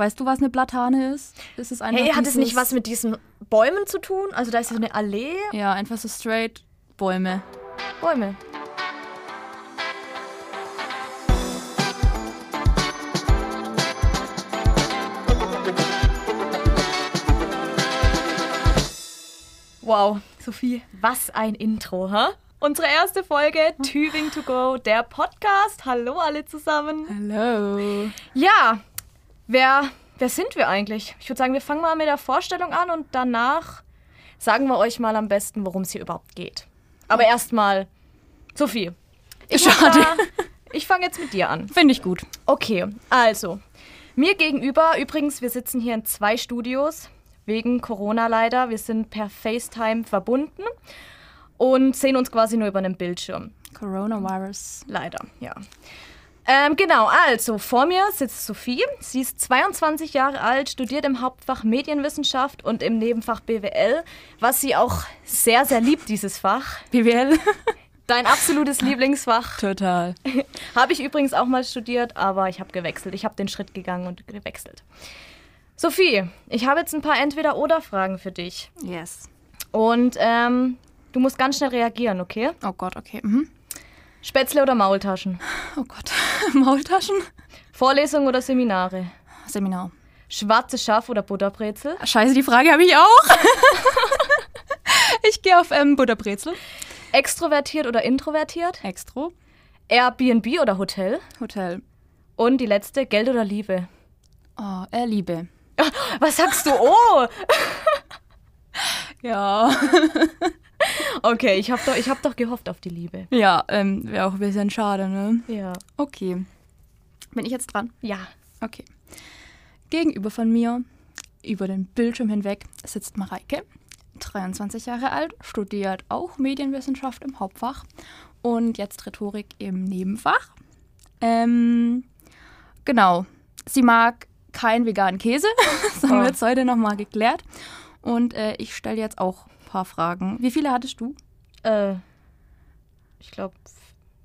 Weißt du, was eine Platane ist? Das ist einfach hat es nicht was mit diesen Bäumen zu tun? Also da ist so eine Allee? Ja, einfach so straight Bäume. Bäume. Wow, Sophie, was ein Intro, ha? Unsere erste Folge Tübingen to go, der Podcast. Hallo alle zusammen. Hallo. Ja, wer sind wir eigentlich? Ich würde sagen, wir fangen mal mit der Vorstellung an und danach sagen wir euch mal am besten, worum es hier überhaupt geht. Aber erstmal, Sophie. Ich fange jetzt mit dir an. Finde ich gut. Okay, also, mir gegenüber, übrigens, wir sitzen hier in 2 Studios. Wegen Corona leider. Wir sind per FaceTime verbunden und sehen uns quasi nur über einen Bildschirm. Coronavirus. Leider, ja. Genau, also vor mir sitzt Sophie. Sie ist 22 Jahre alt, studiert im Hauptfach Medienwissenschaft und im Nebenfach BWL, was sie auch sehr, sehr liebt, dieses Fach. BWL? Dein absolutes Lieblingsfach. Total. Habe ich übrigens auch mal studiert, aber ich habe gewechselt. Ich habe den Schritt gegangen und gewechselt. Sophie, ich habe jetzt ein paar Entweder-Oder-Fragen für dich. Yes. Und du musst ganz schnell reagieren, okay? Oh Gott, okay. Mhm. Spätzle oder Maultaschen? Oh Gott, Maultaschen? Vorlesung oder Seminare? Seminar. Schwarzes Schaf oder Butterbrezel? Scheiße, die Frage habe ich auch. Ich gehe auf Butterbrezel. Extrovertiert oder introvertiert? Extro. Airbnb oder Hotel? Hotel. Und die letzte, Geld oder Liebe? Oh, Liebe. Was sagst du? Oh! Ja. Okay, ich hab doch gehofft auf die Liebe. Ja, wäre auch ein bisschen schade, ne? Ja. Okay. Bin ich jetzt dran? Ja. Okay. Gegenüber von mir, über den Bildschirm hinweg, sitzt Mareike, 23 Jahre alt, studiert auch Medienwissenschaft im Hauptfach und jetzt Rhetorik im Nebenfach. Genau. Sie mag keinen veganen Käse, das haben wir jetzt heute nochmal geklärt. Und ich stelle jetzt auch ein paar Fragen. Wie viele hattest du? Ich glaube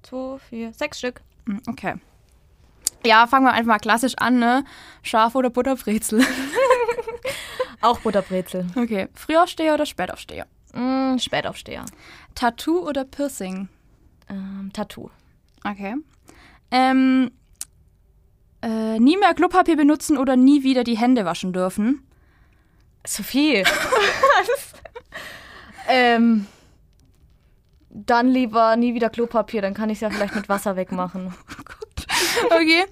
2, 4, 6 Stück. Okay. Ja, fangen wir einfach mal klassisch an, ne? Schaf oder Butterbrezel? Auch Butterbrezel. Okay. Frühaufsteher oder Spätaufsteher? Spätaufsteher. Tattoo oder Piercing? Tattoo. Okay. Nie mehr Klopapier benutzen oder nie wieder die Hände waschen dürfen? Sophie! Dann lieber nie wieder Klopapier, dann kann ich es ja vielleicht mit Wasser wegmachen. Gut. Okay.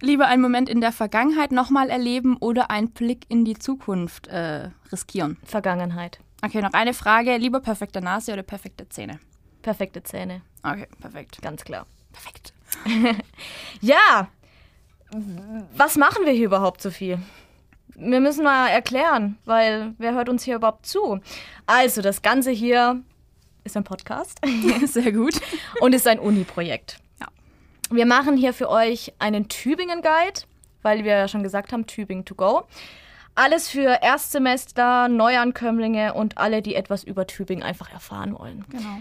Lieber einen Moment in der Vergangenheit nochmal erleben oder einen Blick in die Zukunft riskieren? Vergangenheit. Okay, noch eine Frage. Lieber perfekte Nase oder perfekte Zähne? Perfekte Zähne. Okay, perfekt. Ganz klar. Perfekt. Ja! Was machen wir hier überhaupt, Sophie? Wir müssen mal erklären, weil wer hört uns hier überhaupt zu? Also, das Ganze hier ist ein Podcast. Sehr gut. Und ist ein Uni-Projekt. Ja. Wir machen hier für euch einen Tübingen-Guide, weil wir ja schon gesagt haben, Tübingen to go. Alles für Erstsemester, Neuankömmlinge und alle, die etwas über Tübingen einfach erfahren wollen. Genau.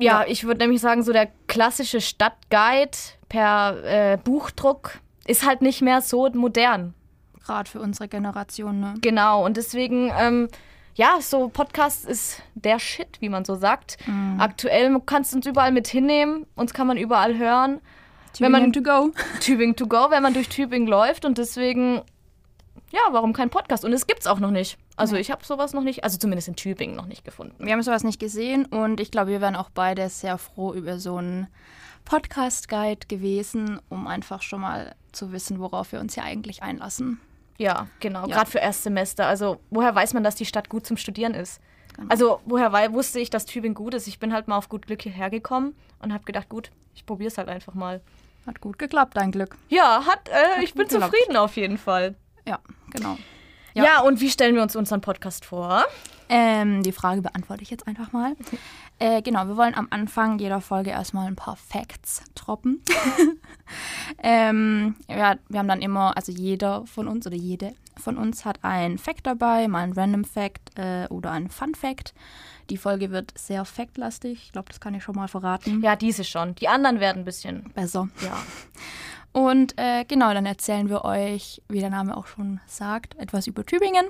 Ja, ich würde nämlich sagen, so der klassische Stadtguide per Buchdruck ist halt nicht mehr so modern. Gerade für unsere Generation, ne? Genau, und deswegen, so Podcast ist der Shit, wie man so sagt. Mhm. Aktuell kannst du uns überall mit hinnehmen, uns kann man überall hören. Tübingen to go. Tübingen to go, wenn man durch Tübingen läuft und deswegen, ja, warum kein Podcast? Und es gibt's auch noch nicht. Also ich habe sowas noch nicht, also zumindest in Tübingen noch nicht gefunden. Wir haben sowas nicht gesehen und ich glaube, wir wären auch beide sehr froh über so einen Podcast-Guide gewesen, um einfach schon mal zu wissen, worauf wir uns hier eigentlich einlassen. Ja, genau, gerade für Erstsemester. Also woher weiß man, dass die Stadt gut zum Studieren ist? Genau. Also woher wusste ich, dass Tübingen gut ist? Ich bin halt mal auf gut Glück hierher gekommen und habe gedacht, gut, ich probiere es halt einfach mal. Hat gut geklappt, dein Glück. Ja, ich bin zufrieden auf jeden Fall. Ja, genau. Ja, und wie stellen wir uns unseren Podcast vor? Die Frage beantworte ich jetzt einfach mal. Genau, wir wollen am Anfang jeder Folge erstmal ein paar Facts droppen. Wir haben dann immer, also jeder von uns oder jede von uns hat einen Fact dabei, mal einen Random Fact oder einen Fun Fact. Die Folge wird sehr fact-lastig. Ich glaube, das kann ich schon mal verraten. Ja, diese schon. Die anderen werden ein bisschen besser. Ja. Und genau, dann erzählen wir euch, wie der Name auch schon sagt, etwas über Tübingen.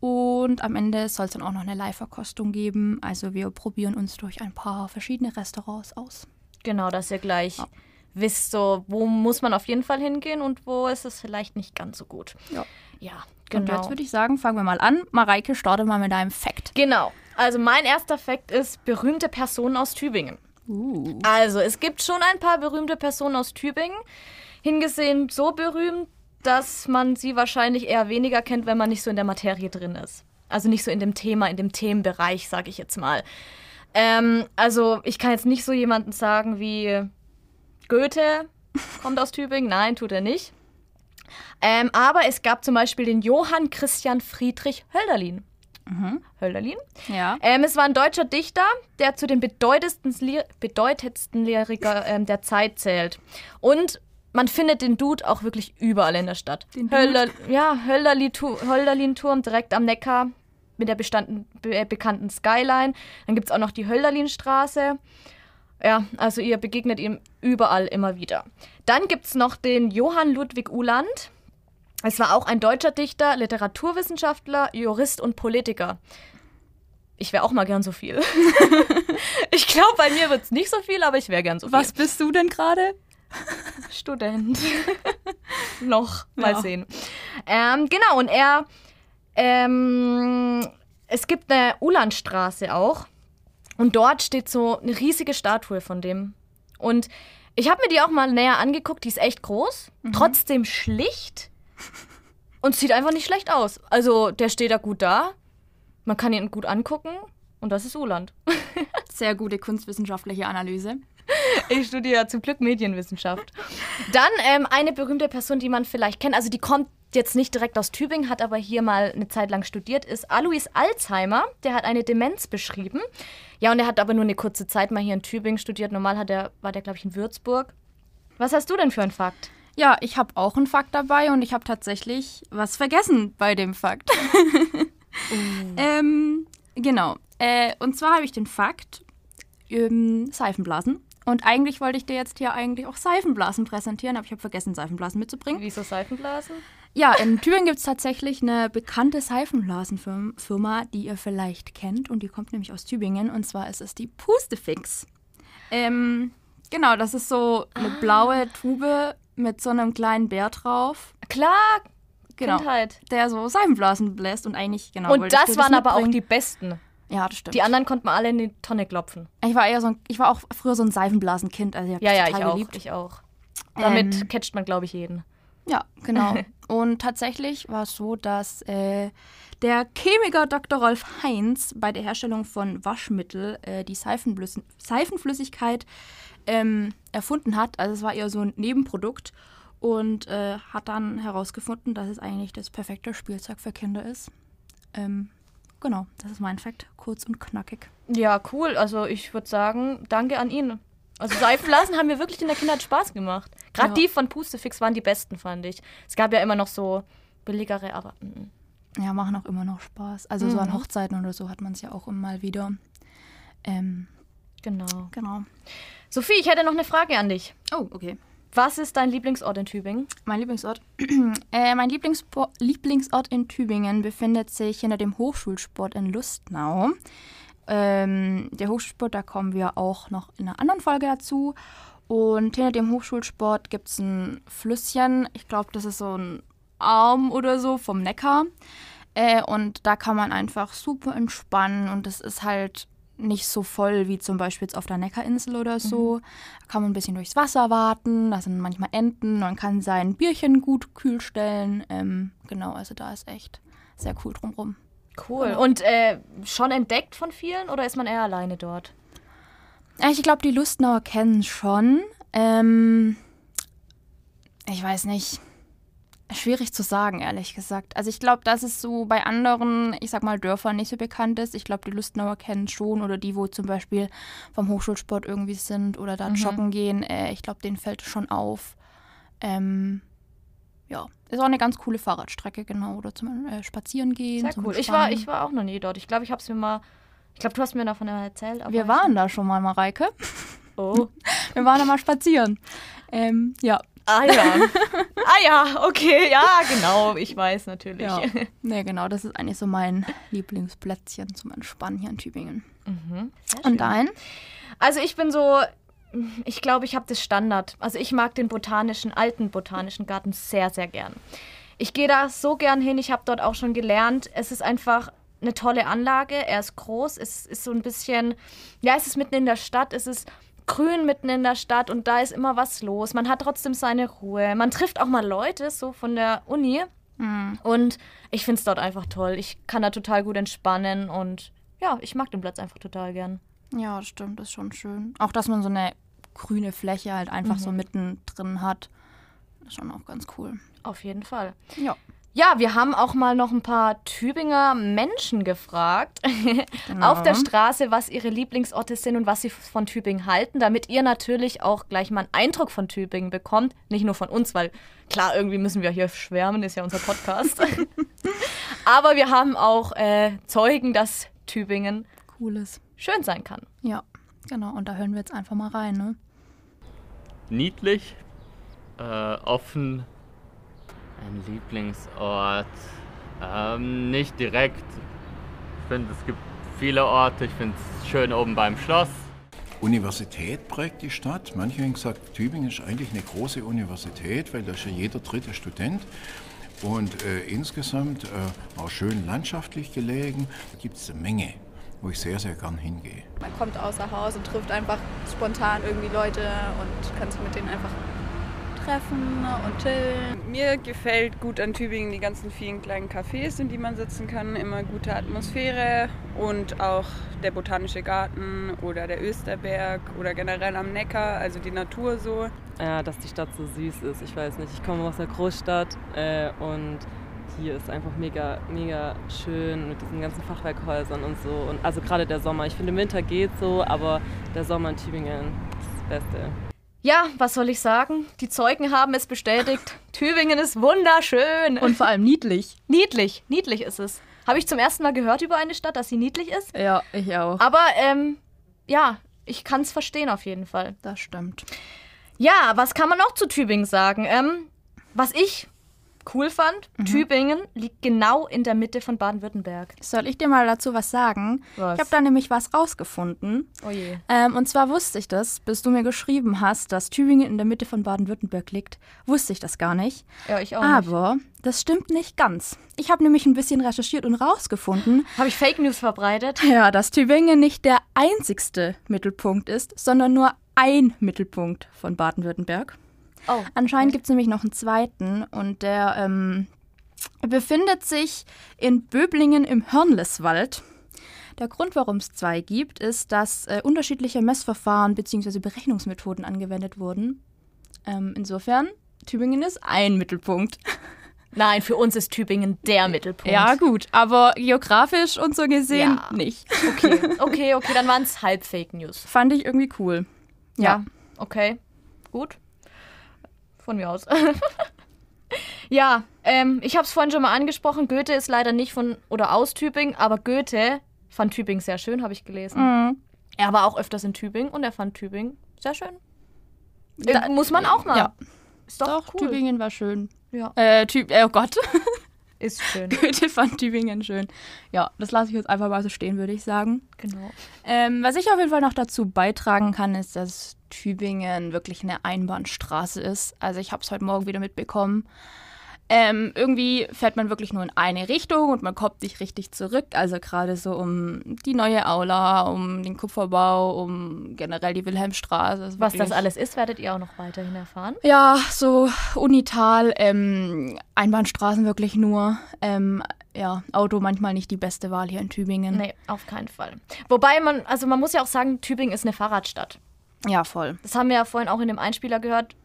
Und am Ende soll es dann auch noch eine Live-Verkostung geben. Also wir probieren uns durch ein paar verschiedene Restaurants aus. Genau, dass ihr gleich wisst, so, wo muss man auf jeden Fall hingehen und wo ist es vielleicht nicht ganz so gut. Ja, genau. Und jetzt würde ich sagen, fangen wir mal an. Mareike, starte mal mit deinem Fact. Genau. Also mein erster Fact ist berühmte Personen aus Tübingen. Also es gibt schon ein paar berühmte Personen aus Tübingen. Hingesehen so berühmt, dass man sie wahrscheinlich eher weniger kennt, wenn man nicht so in der Materie drin ist. Also nicht so in dem Thema, in dem Themenbereich, sage ich jetzt mal. Also ich kann jetzt nicht so jemanden sagen wie Goethe kommt aus Tübingen. Nein, tut er nicht. Aber es gab zum Beispiel den Johann Christian Friedrich Hölderlin. Hölderlin. Ja. Es war ein deutscher Dichter, der zu den bedeutendsten Lyriker der Zeit zählt. Und man findet den Dude auch wirklich überall in der Stadt. Hölderlin-Turm direkt am Neckar mit der bekannten Skyline. Dann gibt es auch noch die Hölderlinstraße. Ja, also ihr begegnet ihm überall immer wieder. Dann gibt es noch den Johann Ludwig Uhland. Es war auch ein deutscher Dichter, Literaturwissenschaftler, Jurist und Politiker. Ich wäre auch mal gern so viel. Ich glaube, bei mir wird es nicht so viel, aber ich wäre gern so viel. Was bist du denn gerade? Student. Noch. Mal sehen. Genau, und er... es gibt eine Uhlandstraße auch. Und dort steht so eine riesige Statue von dem. Und ich habe mir die auch mal näher angeguckt. Die ist echt groß. Trotzdem schlicht. Und sieht einfach nicht schlecht aus. Also der steht da gut da. Man kann ihn gut angucken. Und das ist Uhland. Sehr gute kunstwissenschaftliche Analyse. Ich studiere ja zum Glück Medienwissenschaft. Dann eine berühmte Person, die man vielleicht kennt, also die kommt jetzt nicht direkt aus Tübingen, hat aber hier mal eine Zeit lang studiert, ist Alois Alzheimer. Der hat eine Demenz beschrieben. Ja, und er hat aber nur eine kurze Zeit mal hier in Tübingen studiert. Normal war der, glaube ich, in Würzburg. Was hast du denn für einen Fakt? Ja, ich habe auch einen Fakt dabei und ich habe tatsächlich was vergessen bei dem Fakt. Genau. Und zwar habe ich den Fakt Seifenblasen. Und eigentlich wollte ich dir jetzt hier eigentlich auch Seifenblasen präsentieren, aber ich habe vergessen, Seifenblasen mitzubringen. Wieso Seifenblasen? Ja, in Tübingen gibt es tatsächlich eine bekannte Seifenblasenfirma, die ihr vielleicht kennt. Und die kommt nämlich aus Tübingen. Und zwar ist es die Pustefix. Genau, das ist so eine blaue Tube mit so einem kleinen Bär drauf. Klar, genau. Kindheit. Der so Seifenblasen bläst und eigentlich, genau. Und das waren aber auch die besten. Ja, das stimmt. Die anderen konnten wir alle in die Tonne klopfen. Ich war auch früher so ein Seifenblasenkind. Also ich geliebt. Auch. Ich auch. Damit catcht man, glaube ich, jeden. Ja, genau. Und tatsächlich war es so, dass der Chemiker Dr. Rolf Heinz bei der Herstellung von Waschmittel die Seifenflüssigkeit erfunden hat. Also es war eher so ein Nebenprodukt. Und hat dann herausgefunden, dass es eigentlich das perfekte Spielzeug für Kinder ist. Genau, das ist mein Fakt. Kurz und knackig. Ja, cool. Also ich würde sagen, danke an ihn. Also Seifenblasen haben mir wirklich in der Kindheit Spaß gemacht. Gerade die von Pustefix waren die besten, fand ich. Es gab ja immer noch so billigere, aber... Ja, machen auch immer noch Spaß. Also so an Hochzeiten oder so hat man es ja auch immer mal wieder. Genau. Sophie, ich hätte noch eine Frage an dich. Oh, okay. Was ist dein Lieblingsort in Tübingen? Mein Lieblingsort? Mein Lieblingsort in Tübingen befindet sich hinter dem Hochschulsport in Lustenau. Der Hochschulsport, da kommen wir auch noch in einer anderen Folge dazu. Und hinter dem Hochschulsport gibt es ein Flüsschen. Ich glaube, das ist so ein Arm oder so vom Neckar. Und da kann man einfach super entspannen und das ist halt... nicht so voll wie zum Beispiel jetzt auf der Neckarinsel oder so. Da kann man ein bisschen durchs Wasser warten, da sind manchmal Enten, man kann sein Bierchen gut kühl stellen. Genau, also da ist echt sehr cool drumrum. Cool. Und schon entdeckt von vielen oder ist man eher alleine dort? Ich glaube, die Lustenauer kennen es schon. Ich weiß nicht. Schwierig zu sagen, ehrlich gesagt. Also ich glaube, dass es so bei anderen, ich sag mal, Dörfern nicht so bekannt ist. Ich glaube, die Lustenauer kennen schon oder die, wo zum Beispiel vom Hochschulsport irgendwie sind oder da joggen gehen. Ich glaube, denen fällt es schon auf. Ja, ist auch eine ganz coole Fahrradstrecke, genau. Oder zum Spazieren gehen. Sehr cool. Ich war auch noch nie dort. Ich glaube, du hast mir davon erzählt. Aber wir waren da schon mal, Mareike. Oh. Wir waren da mal spazieren. Ja. Ah ja. Ah ja, okay, ja, genau, ich weiß natürlich. Ja, nee, genau, das ist eigentlich so mein Lieblingsplätzchen zum Entspannen hier in Tübingen. Mhm. Und dein? Also ich bin so, ich glaube, ich habe das Standard. Also ich mag den alten botanischen Garten sehr, sehr gern. Ich gehe da so gern hin, ich habe dort auch schon gelernt, es ist einfach eine tolle Anlage, er ist groß, es ist so ein bisschen, ja, es ist mitten in der Stadt, es ist grün mitten in der Stadt und da ist immer was los. Man hat trotzdem seine Ruhe. Man trifft auch mal Leute so von der Uni und ich finde es dort einfach toll. Ich kann da total gut entspannen und ja, ich mag den Platz einfach total gern. Ja, das stimmt, das ist schon schön. Auch, dass man so eine grüne Fläche halt einfach so mittendrin hat, das ist schon auch ganz cool. Auf jeden Fall. Ja. Ja, wir haben auch mal noch ein paar Tübinger Menschen gefragt genau. auf der Straße, was ihre Lieblingsorte sind und was sie von Tübingen halten, damit ihr natürlich auch gleich mal einen Eindruck von Tübingen bekommt. Nicht nur von uns, weil klar, irgendwie müssen wir hier schwärmen, ist ja unser Podcast. Aber wir haben auch Zeugen, dass Tübingen Cooles. Schön sein kann. Ja, genau. Und da hören wir jetzt einfach mal rein. Ne? Niedlich, offen. Ein Lieblingsort? Nicht direkt. Ich finde, es gibt viele Orte. Ich finde es schön oben beim Schloss. Universität prägt die Stadt. Manche haben gesagt, Tübingen ist eigentlich eine große Universität, weil da ist ja jeder dritte Student. Und insgesamt auch schön landschaftlich gelegen. Da gibt es eine Menge, wo ich sehr, sehr gern hingehe. Man kommt außer Haus und trifft einfach spontan irgendwie Leute und kann sich mit denen einfach treffen und chillen. Mir gefällt gut an Tübingen die ganzen vielen kleinen Cafés, in die man sitzen kann. Immer gute Atmosphäre und auch der Botanische Garten oder der Österberg oder generell am Neckar, also die Natur so. Ja, dass die Stadt so süß ist, ich weiß nicht. Ich komme aus einer Großstadt und hier ist einfach mega, mega schön mit diesen ganzen Fachwerkhäusern und so. Und also gerade der Sommer. Ich finde, im Winter geht so, aber der Sommer in Tübingen ist das Beste. Ja, was soll ich sagen? Die Zeugen haben es bestätigt. Tübingen ist wunderschön. Und vor allem niedlich. Niedlich, niedlich ist es. Habe ich zum ersten Mal gehört über eine Stadt, dass sie niedlich ist? Ja, ich auch. Aber ja, ich kann es verstehen auf jeden Fall. Das stimmt. Ja, was kann man noch zu Tübingen sagen? Was ich cool fand, Tübingen liegt genau in der Mitte von Baden-Württemberg. Soll ich dir mal dazu was sagen? Was? Ich habe da nämlich was rausgefunden. Oh je. Und zwar wusste ich das, bis du mir geschrieben hast, dass Tübingen in der Mitte von Baden-Württemberg liegt. Wusste ich das gar nicht. Ja, ich auch nicht. Aber das stimmt nicht ganz. Ich habe nämlich ein bisschen recherchiert und rausgefunden. Habe ich Fake News verbreitet? Ja, dass Tübingen nicht der einzigste Mittelpunkt ist, sondern nur ein Mittelpunkt von Baden-Württemberg. Oh, anscheinend gibt es nämlich noch einen zweiten und der befindet sich in Böblingen im Hörnleswald. Der Grund, warum es zwei gibt, ist, dass unterschiedliche Messverfahren bzw. Berechnungsmethoden angewendet wurden. Insofern, Tübingen ist ein Mittelpunkt. Nein, für uns ist Tübingen der Mittelpunkt. Ja gut, aber geografisch und so gesehen ja. Nicht. Okay, dann waren es halb Fake News. Fand ich irgendwie cool. Ja. Okay, gut. Von mir aus. Ja, ich habe es vorhin schon mal angesprochen. Goethe ist leider nicht von oder aus Tübingen, aber Goethe fand Tübingen sehr schön, habe ich gelesen. Mhm. Er war auch öfters in Tübingen und er fand Tübingen sehr schön. Da muss man auch mal. Ja. Ist doch cool. Tübingen war schön. Ja. Oh Gott. Ist schön. Goethe fand Tübingen schön. Ja, das lasse ich jetzt einfach mal so stehen, würde ich sagen. Genau. Was ich auf jeden Fall noch dazu beitragen kann, ist, dass Tübingen wirklich eine Einbahnstraße ist. Also ich habe es heute Morgen wieder mitbekommen. Irgendwie fährt man wirklich nur in eine Richtung und man kommt nicht richtig zurück. Also gerade so um die neue Aula, um den Kupferbau, um generell die Wilhelmstraße. Was das alles ist, werdet ihr auch noch weiterhin erfahren? Ja, so Unital, Einbahnstraßen wirklich nur. Ja, Auto manchmal nicht die beste Wahl hier in Tübingen. Nee, auf keinen Fall. Wobei man muss ja auch sagen, Tübingen ist eine Fahrradstadt. Ja, voll. Das haben wir ja vorhin auch in dem Einspieler gehört.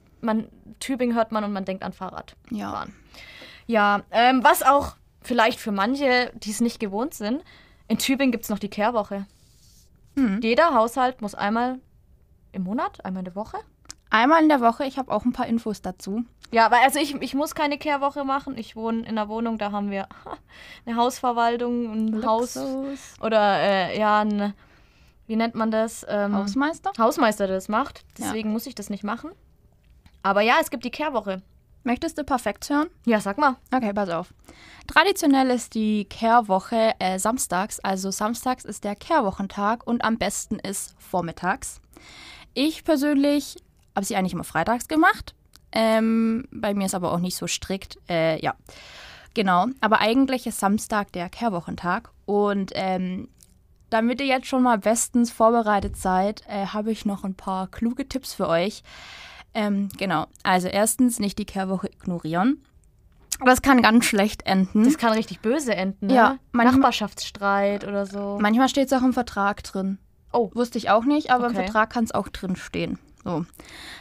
Tübingen hört man und man denkt an Fahrrad. Ja. Ja, was auch vielleicht für manche, die es nicht gewohnt sind, in Tübingen gibt es noch die Kehrwoche. Jeder Haushalt muss einmal im Monat, einmal in der Woche. Einmal in der Woche, ich habe auch ein paar Infos dazu. Ja, weil also ich muss keine Kehrwoche machen. Ich wohne in einer Wohnung, da haben wir eine Hausverwaltung, ein Luxus. Haus oder ein... Wie nennt man das? Hausmeister? Hausmeister, der das macht. Deswegen muss ich das nicht machen. Aber ja, es gibt die Kehrwoche. Möchtest du perfekt hören? Ja, sag mal. Okay, pass auf. Traditionell ist die Kehrwoche samstags. Also samstags ist der Kehrwochentag und am besten ist vormittags. Ich persönlich habe sie eigentlich immer freitags gemacht. Bei mir ist aber auch nicht so strikt. Ja, genau. Aber eigentlich ist Samstag der Kehrwochentag. Und damit ihr jetzt schon mal bestens vorbereitet seid, habe ich noch ein paar kluge Tipps für euch. Genau, also erstens nicht die Kehrwoche ignorieren. Das kann ganz schlecht enden. Das kann richtig böse enden, ne? Ja, manchmal, Nachbarschaftsstreit oder so. Manchmal steht es auch im Vertrag drin. Oh. Wusste ich auch nicht, aber okay. Im Vertrag kann es auch drin stehen. So.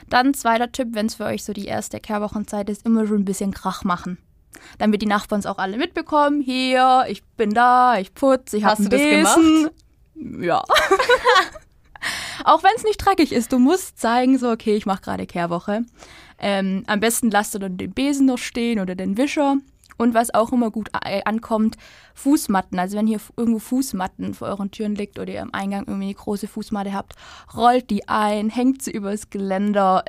Dann zweiter Tipp, wenn es für euch so die erste Kehrwochenzeit ist, immer schon ein bisschen Krach machen. Damit die Nachbarn es auch alle mitbekommen. Hier, ich bin da, ich putze, ich habe ein Besen. Hast du das gemacht? Ja. Auch wenn es nicht dreckig ist, du musst zeigen, so okay, ich mache gerade Kehrwoche. Am besten lasst du dann den Besen noch stehen oder den Wischer. Und was auch immer gut ankommt, Fußmatten. Also wenn hier irgendwo Fußmatten vor euren Türen liegt oder ihr im Eingang irgendwie eine große Fußmatte habt, rollt die ein, hängt sie übers Geländer,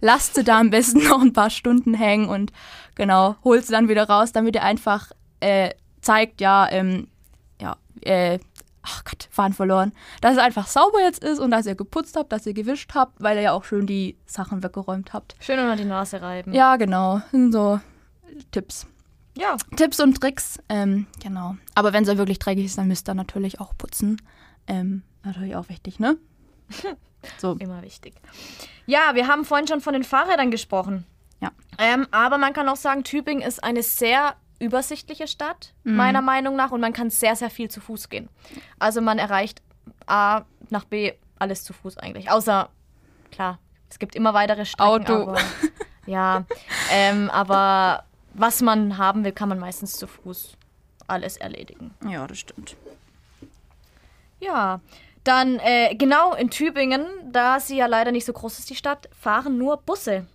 lasst sie da am besten noch ein paar Stunden hängen und genau, holt sie dann wieder raus, damit ihr einfach zeigt, ach Gott, Faden verloren. Dass es einfach sauber jetzt ist und dass ihr geputzt habt, dass ihr gewischt habt, weil ihr ja auch schön die Sachen weggeräumt habt. Schön unter die Nase reiben. Ja, genau. So Tipps. Ja. Tipps und Tricks. Genau. Aber wenn es ja wirklich dreckig ist, dann müsst ihr natürlich auch putzen. Natürlich auch wichtig, ne? So. Immer wichtig. Ja, wir haben vorhin schon von den Fahrrädern gesprochen. Ja. Aber man kann auch sagen, Tübingen ist eine sehr übersichtliche Stadt, meiner Meinung nach. Und man kann sehr, sehr viel zu Fuß gehen. Also man erreicht A nach B alles zu Fuß eigentlich. Außer, klar, es gibt immer weitere Strecken. Auto. Aber, ja, aber was man haben will, kann man meistens zu Fuß alles erledigen. Ja, das stimmt. Ja, dann genau in Tübingen, da sie ja leider nicht so groß ist, die Stadt, fahren nur Busse.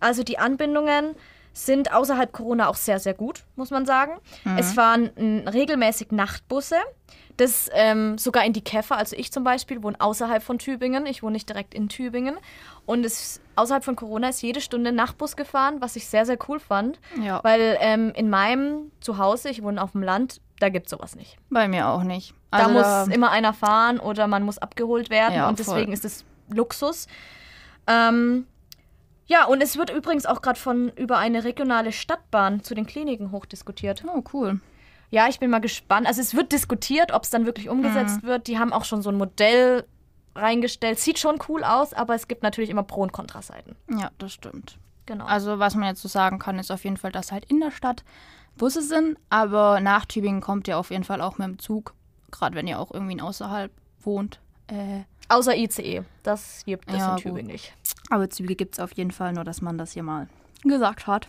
Also die Anbindungen sind außerhalb Corona auch sehr, sehr gut, muss man sagen. Mhm. Es fahren regelmäßig Nachtbusse, das sogar in die Käfer. Also ich zum Beispiel wohne außerhalb von Tübingen. Ich wohne nicht direkt in Tübingen. Und außerhalb von Corona ist jede Stunde Nachtbus gefahren, was ich sehr, sehr cool fand. Ja. Weil in meinem Zuhause, ich wohne auf dem Land, da gibt es sowas nicht. Bei mir auch nicht. Also da muss immer einer fahren oder man muss abgeholt werden. Ja, und deswegen voll. Ist es Luxus. Ja, und es wird übrigens auch gerade über eine regionale Stadtbahn zu den Kliniken hochdiskutiert. Oh, cool. Ja, ich bin mal gespannt. Also es wird diskutiert, ob es dann wirklich umgesetzt wird. Die haben auch schon so ein Modell reingestellt. Sieht schon cool aus, aber es gibt natürlich immer Pro- und Kontraseiten. Ja, das stimmt. Genau. Also was man jetzt so sagen kann, ist auf jeden Fall, dass halt in der Stadt Busse sind. Aber nach Tübingen kommt ihr auf jeden Fall auch mit dem Zug. Gerade wenn ihr auch irgendwie außerhalb wohnt. Außer ICE. Das gibt es ja, in Tübingen nicht. Aber Züge gibt es auf jeden Fall, nur dass man das hier mal gesagt hat.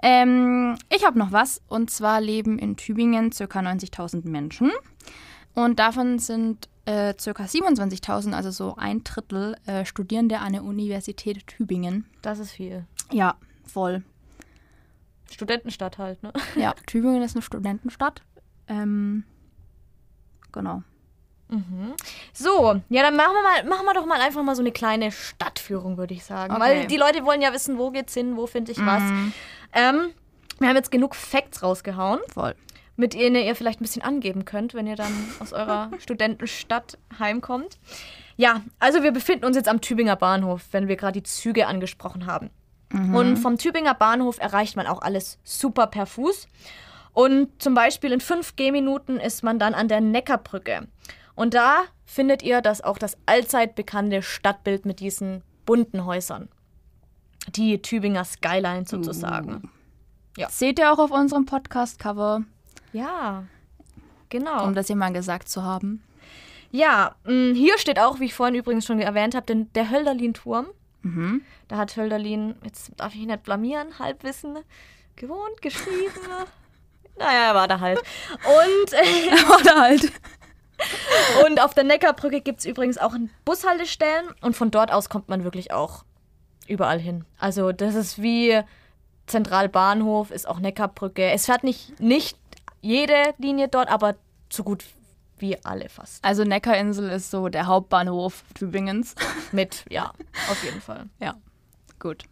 Ich habe noch was. Und zwar leben in Tübingen ca. 90.000 Menschen. Und davon sind ca. 27.000, also so ein Drittel, Studierende an der Universität Tübingen. Das ist viel. Ja, voll. Studentenstadt halt, ne? Ja, Tübingen ist eine Studentenstadt. Genau. Mhm. So, ja, dann machen wir doch mal einfach mal so eine kleine Stadtführung, würde ich sagen. Okay. Weil die Leute wollen ja wissen, wo geht's hin, wo finde ich was. Wir haben jetzt genug Facts rausgehauen. Voll. Mit denen ihr vielleicht ein bisschen angeben könnt, wenn ihr dann aus eurer Studentenstadt heimkommt. Ja, also wir befinden uns jetzt am Tübinger Bahnhof, wenn wir gerade die Züge angesprochen haben. Mhm. Und vom Tübinger Bahnhof erreicht man auch alles super per Fuß. Und zum Beispiel in 5 Gehminuten ist man dann an der Neckarbrücke. Und da findet ihr auch das allzeit bekannte Stadtbild mit diesen bunten Häusern. Die Tübinger Skyline sozusagen. Ja. Seht ihr auch auf unserem Podcast-Cover. Ja, genau. Um das hier mal gesagt zu haben. Ja, hier steht auch, wie ich vorhin übrigens schon erwähnt habe, der Hölderlin-Turm. Mhm. Da hat Hölderlin, jetzt darf ich ihn nicht blamieren, Halbwissen, gewohnt, geschrieben. Naja, er war da halt. Und auf der Neckarbrücke gibt es übrigens auch Bushaltestellen und von dort aus kommt man wirklich auch überall hin. Also das ist wie Zentralbahnhof, ist auch Neckarbrücke. Es fährt nicht jede Linie dort, aber so gut wie alle fast. Also Neckarinsel ist so der Hauptbahnhof Tübingens. Ja, auf jeden Fall. Ja, Gut.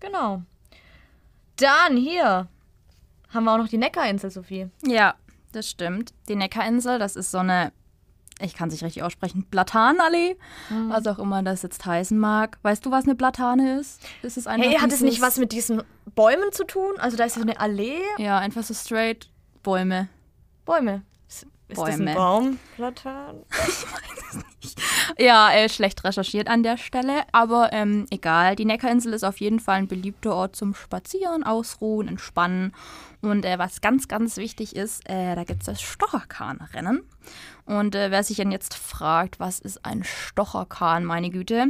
Genau. Dann hier haben wir auch noch die Neckarinsel, Sophie. Ja, das stimmt. Die Neckarinsel, das ist so eine, ich kann es nicht richtig aussprechen, Platanallee, was auch immer das jetzt heißen mag. Weißt du, was eine Platane ist? Ist es einfach, hey, hat es nicht was mit diesen Bäumen zu tun? Also da ist so eine Allee. Ja, einfach so straight Bäume. Bäume. Ist das ein Baum? Platan? Ich weiß es nicht. Ja, schlecht recherchiert an der Stelle, aber egal. Die Neckarinsel ist auf jeden Fall ein beliebter Ort zum Spazieren, Ausruhen, Entspannen. Und was ganz, ganz wichtig ist, da gibt es das Stocherkahnrennen. Und wer sich denn jetzt fragt, was ist ein Stocherkahn, meine Güte?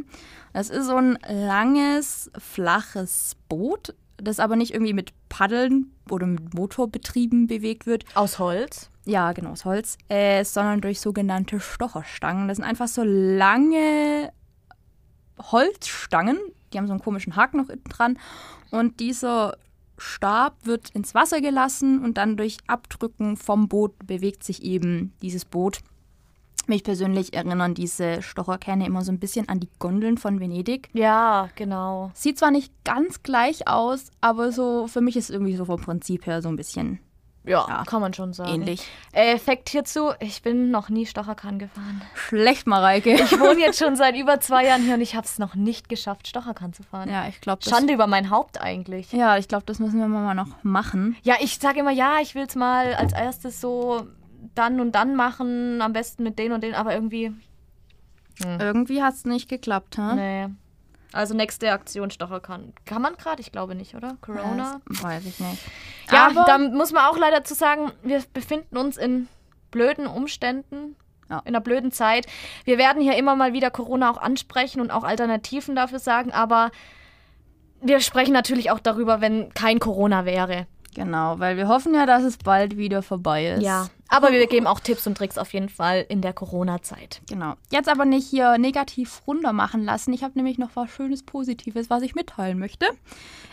Das ist so ein langes, flaches Boot, das aber nicht irgendwie mit Paddeln oder mit Motorbetrieben bewegt wird. Aus Holz? Ja, genau, aus Holz, sondern durch sogenannte Stocherstangen. Das sind einfach so lange Holzstangen, die haben so einen komischen Haken noch hinten dran. Und dieser Stab wird ins Wasser gelassen und dann durch Abdrücken vom Boot bewegt sich eben dieses Boot. Mich persönlich erinnern diese Stocherkähne immer so ein bisschen an die Gondeln von Venedig. Ja, genau. Sieht zwar nicht ganz gleich aus, aber so für mich ist es irgendwie so vom Prinzip her so ein bisschen... Ja, kann man schon sagen. Ähnlich. Fakt hierzu, ich bin noch nie Stocherkahn gefahren. Schlecht, Mareike. Ich wohne jetzt schon seit über 2 Jahren hier und ich habe es noch nicht geschafft, Stocherkahn zu fahren. Ja, ich glaube... Schande über mein Haupt eigentlich. Ja, ich glaube, das müssen wir mal noch machen. Ja, ich sage immer, ja, ich will es mal als erstes so dann und dann machen, am besten mit den und den, aber irgendwie... Irgendwie hat es nicht geklappt, ha? Nee. Also nächste Aktion Stocherkahn. Kann man gerade? Ich glaube nicht, oder? Corona? Das weiß ich nicht. Ja, aber da muss man auch leider zu sagen, wir befinden uns in blöden Umständen, in einer blöden Zeit. Wir werden hier immer mal wieder Corona auch ansprechen und auch Alternativen dafür sagen, aber wir sprechen natürlich auch darüber, wenn kein Corona wäre. Genau, weil wir hoffen ja, dass es bald wieder vorbei ist. Ja, aber wir geben auch Tipps und Tricks auf jeden Fall in der Corona-Zeit. Genau. Jetzt aber nicht hier negativ runter machen lassen. Ich habe nämlich noch was Schönes, Positives, was ich mitteilen möchte.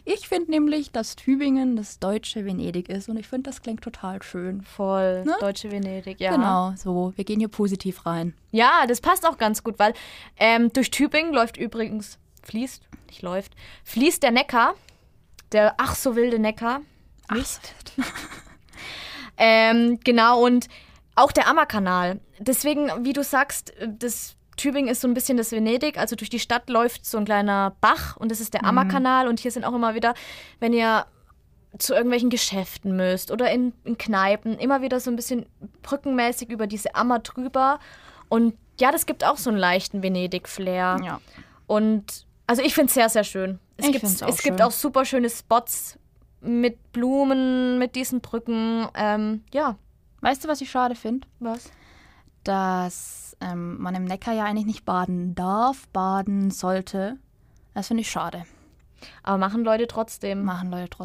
Ich finde nämlich, dass Tübingen das deutsche Venedig ist und ich finde, das klingt total schön. Voll, ne? Deutsche Venedig, ja. Genau, so. Wir gehen hier positiv rein. Ja, das passt auch ganz gut, weil durch Tübingen fließt der Neckar, der ach so wilde Neckar. Nicht. Genau, und auch der Ammerkanal. Deswegen, wie du sagst, das Tübingen ist so ein bisschen das Venedig. Also durch die Stadt läuft so ein kleiner Bach und das ist der Ammerkanal. Und hier sind auch immer wieder, wenn ihr zu irgendwelchen Geschäften müsst oder in Kneipen, immer wieder so ein bisschen brückenmäßig über diese Ammer drüber. Und ja, das gibt auch so einen leichten Venedig-Flair. Ja. Und also ich finde es sehr, sehr schön. Es gibt auch super schöne Spots mit Blumen, mit diesen Brücken, ja. Weißt du, was ich schade finde? Was? Dass man im Neckar ja eigentlich nicht baden darf, baden sollte. Das finde ich schade. Aber machen Leute trotzdem.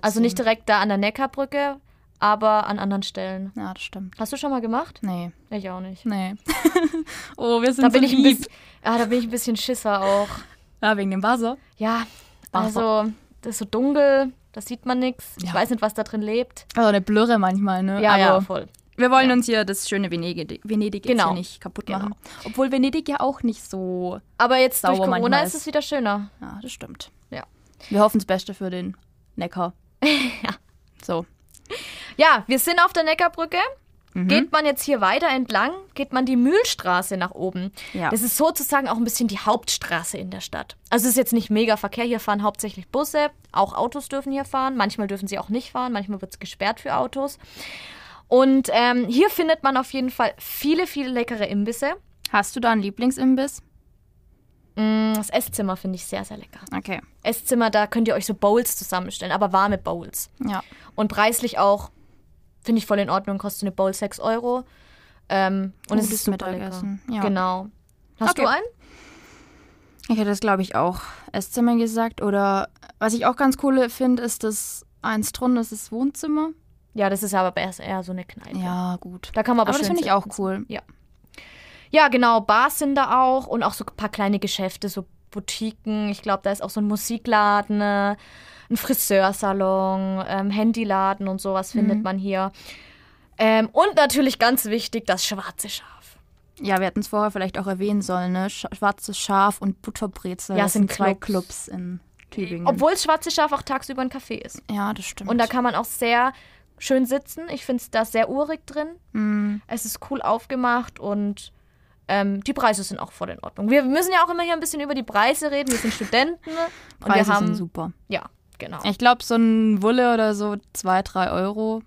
Also nicht direkt da an der Neckarbrücke, aber an anderen Stellen. Ja, das stimmt. Hast du schon mal gemacht? Nee. Ich auch nicht. Nee. Oh, wir sind da so lieb. Da bin ich ein bisschen Schisser auch. Ja, wegen dem Wasser? Ja, also das ist so dunkel. Das sieht man nichts. Ich weiß nicht, was da drin lebt. Also eine Blöre manchmal, ne? Ja, aber ja, voll. Wir wollen uns hier das schöne Venedig jetzt hier nicht kaputt machen. Obwohl Venedig ja auch nicht so aber jetzt durch Corona ist es wieder schöner. Ja, das stimmt. Ja. Wir hoffen das Beste für den Neckar. Ja. So. Ja, wir sind auf der Neckarbrücke. Geht man jetzt hier weiter entlang, geht man die Mühlstraße nach oben. Ja. Das ist sozusagen auch ein bisschen die Hauptstraße in der Stadt. Also es ist jetzt nicht mega Verkehr, hier fahren hauptsächlich Busse, auch Autos dürfen hier fahren. Manchmal dürfen sie auch nicht fahren, manchmal wird es gesperrt für Autos. Und hier findet man auf jeden Fall viele, viele leckere Imbisse. Hast du da einen Lieblingsimbiss? Das Esszimmer finde ich sehr, sehr lecker. Okay. Esszimmer, da könnt ihr euch so Bowls zusammenstellen, aber warme Bowls. Ja. Und preislich auch. Finde ich voll in Ordnung, kostet eine Bowl 6 €. Und es ist super lecker. Ja. Genau. Hast du einen? Ich hätte das, glaube ich, auch Esszimmer gesagt. Oder was ich auch ganz cool finde, ist das Einstrunde, das ist Wohnzimmer. Ja, das ist aber eher so eine Kneipe. Ja, gut. Da kann man aber das finde ich auch cool. Ja. Ja, genau. Bars sind da auch und auch so ein paar kleine Geschäfte, so Boutiquen. Ich glaube, da ist auch so ein Musikladen, ein Friseursalon, Handyladen und sowas findet man hier. Und natürlich ganz wichtig, das schwarze Schaf. Ja, wir hätten es vorher vielleicht auch erwähnen sollen, ne? Schwarzes Schaf und Butterbrezel. Ja, das sind zwei Clubs in Tübingen. Obwohl das Schwarze Schaf auch tagsüber ein Café ist. Ja, das stimmt. Und da kann man auch sehr schön sitzen. Ich finde es da sehr urig drin. Mm. Es ist cool aufgemacht und die Preise sind auch voll in Ordnung. Wir müssen ja auch immer hier ein bisschen über die Preise reden. Wir sind Studenten. Und Preise wir haben, sind super. Ja, genau. Ich glaube, so ein Wulle oder so 2-3 Euro.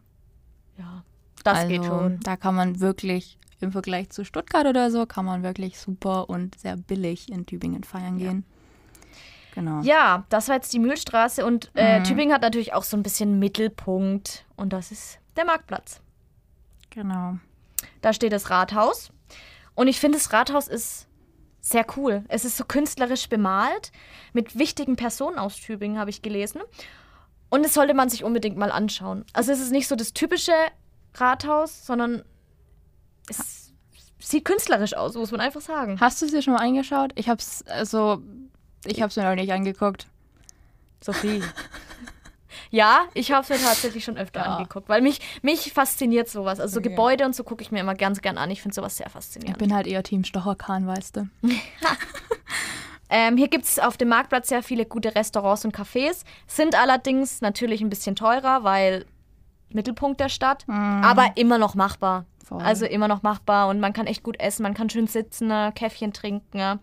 Ja, das also, geht schon. Da kann man wirklich im Vergleich zu Stuttgart oder so, kann man wirklich super und sehr billig in Tübingen feiern gehen. Genau. Ja, das war jetzt die Mühlstraße und Tübingen hat natürlich auch so ein bisschen Mittelpunkt und das ist der Marktplatz. Genau. Da steht das Rathaus und ich finde, das Rathaus ist sehr cool. Es ist so künstlerisch bemalt mit wichtigen Personen aus Tübingen, habe ich gelesen. Und das sollte man sich unbedingt mal anschauen. Also es ist nicht so das typische Rathaus, sondern es sieht künstlerisch aus, muss man einfach sagen. Hast du es dir schon mal angeschaut? Ich habe es mir noch nicht angeguckt. Sophie. Ja, ich habe es mir tatsächlich schon öfter angeguckt, weil mich fasziniert sowas. Also so Gebäude und so gucke ich mir immer ganz gern an. Ich finde sowas sehr faszinierend. Ich bin halt eher Team Stocherkahn, weißt du. Hier gibt es auf dem Marktplatz sehr viele gute Restaurants und Cafés. Sind allerdings natürlich ein bisschen teurer, weil Mittelpunkt der Stadt. Mhm. Aber immer noch machbar. Voll. Also immer noch machbar und man kann echt gut essen. Man kann schön sitzen, Käffchen trinken.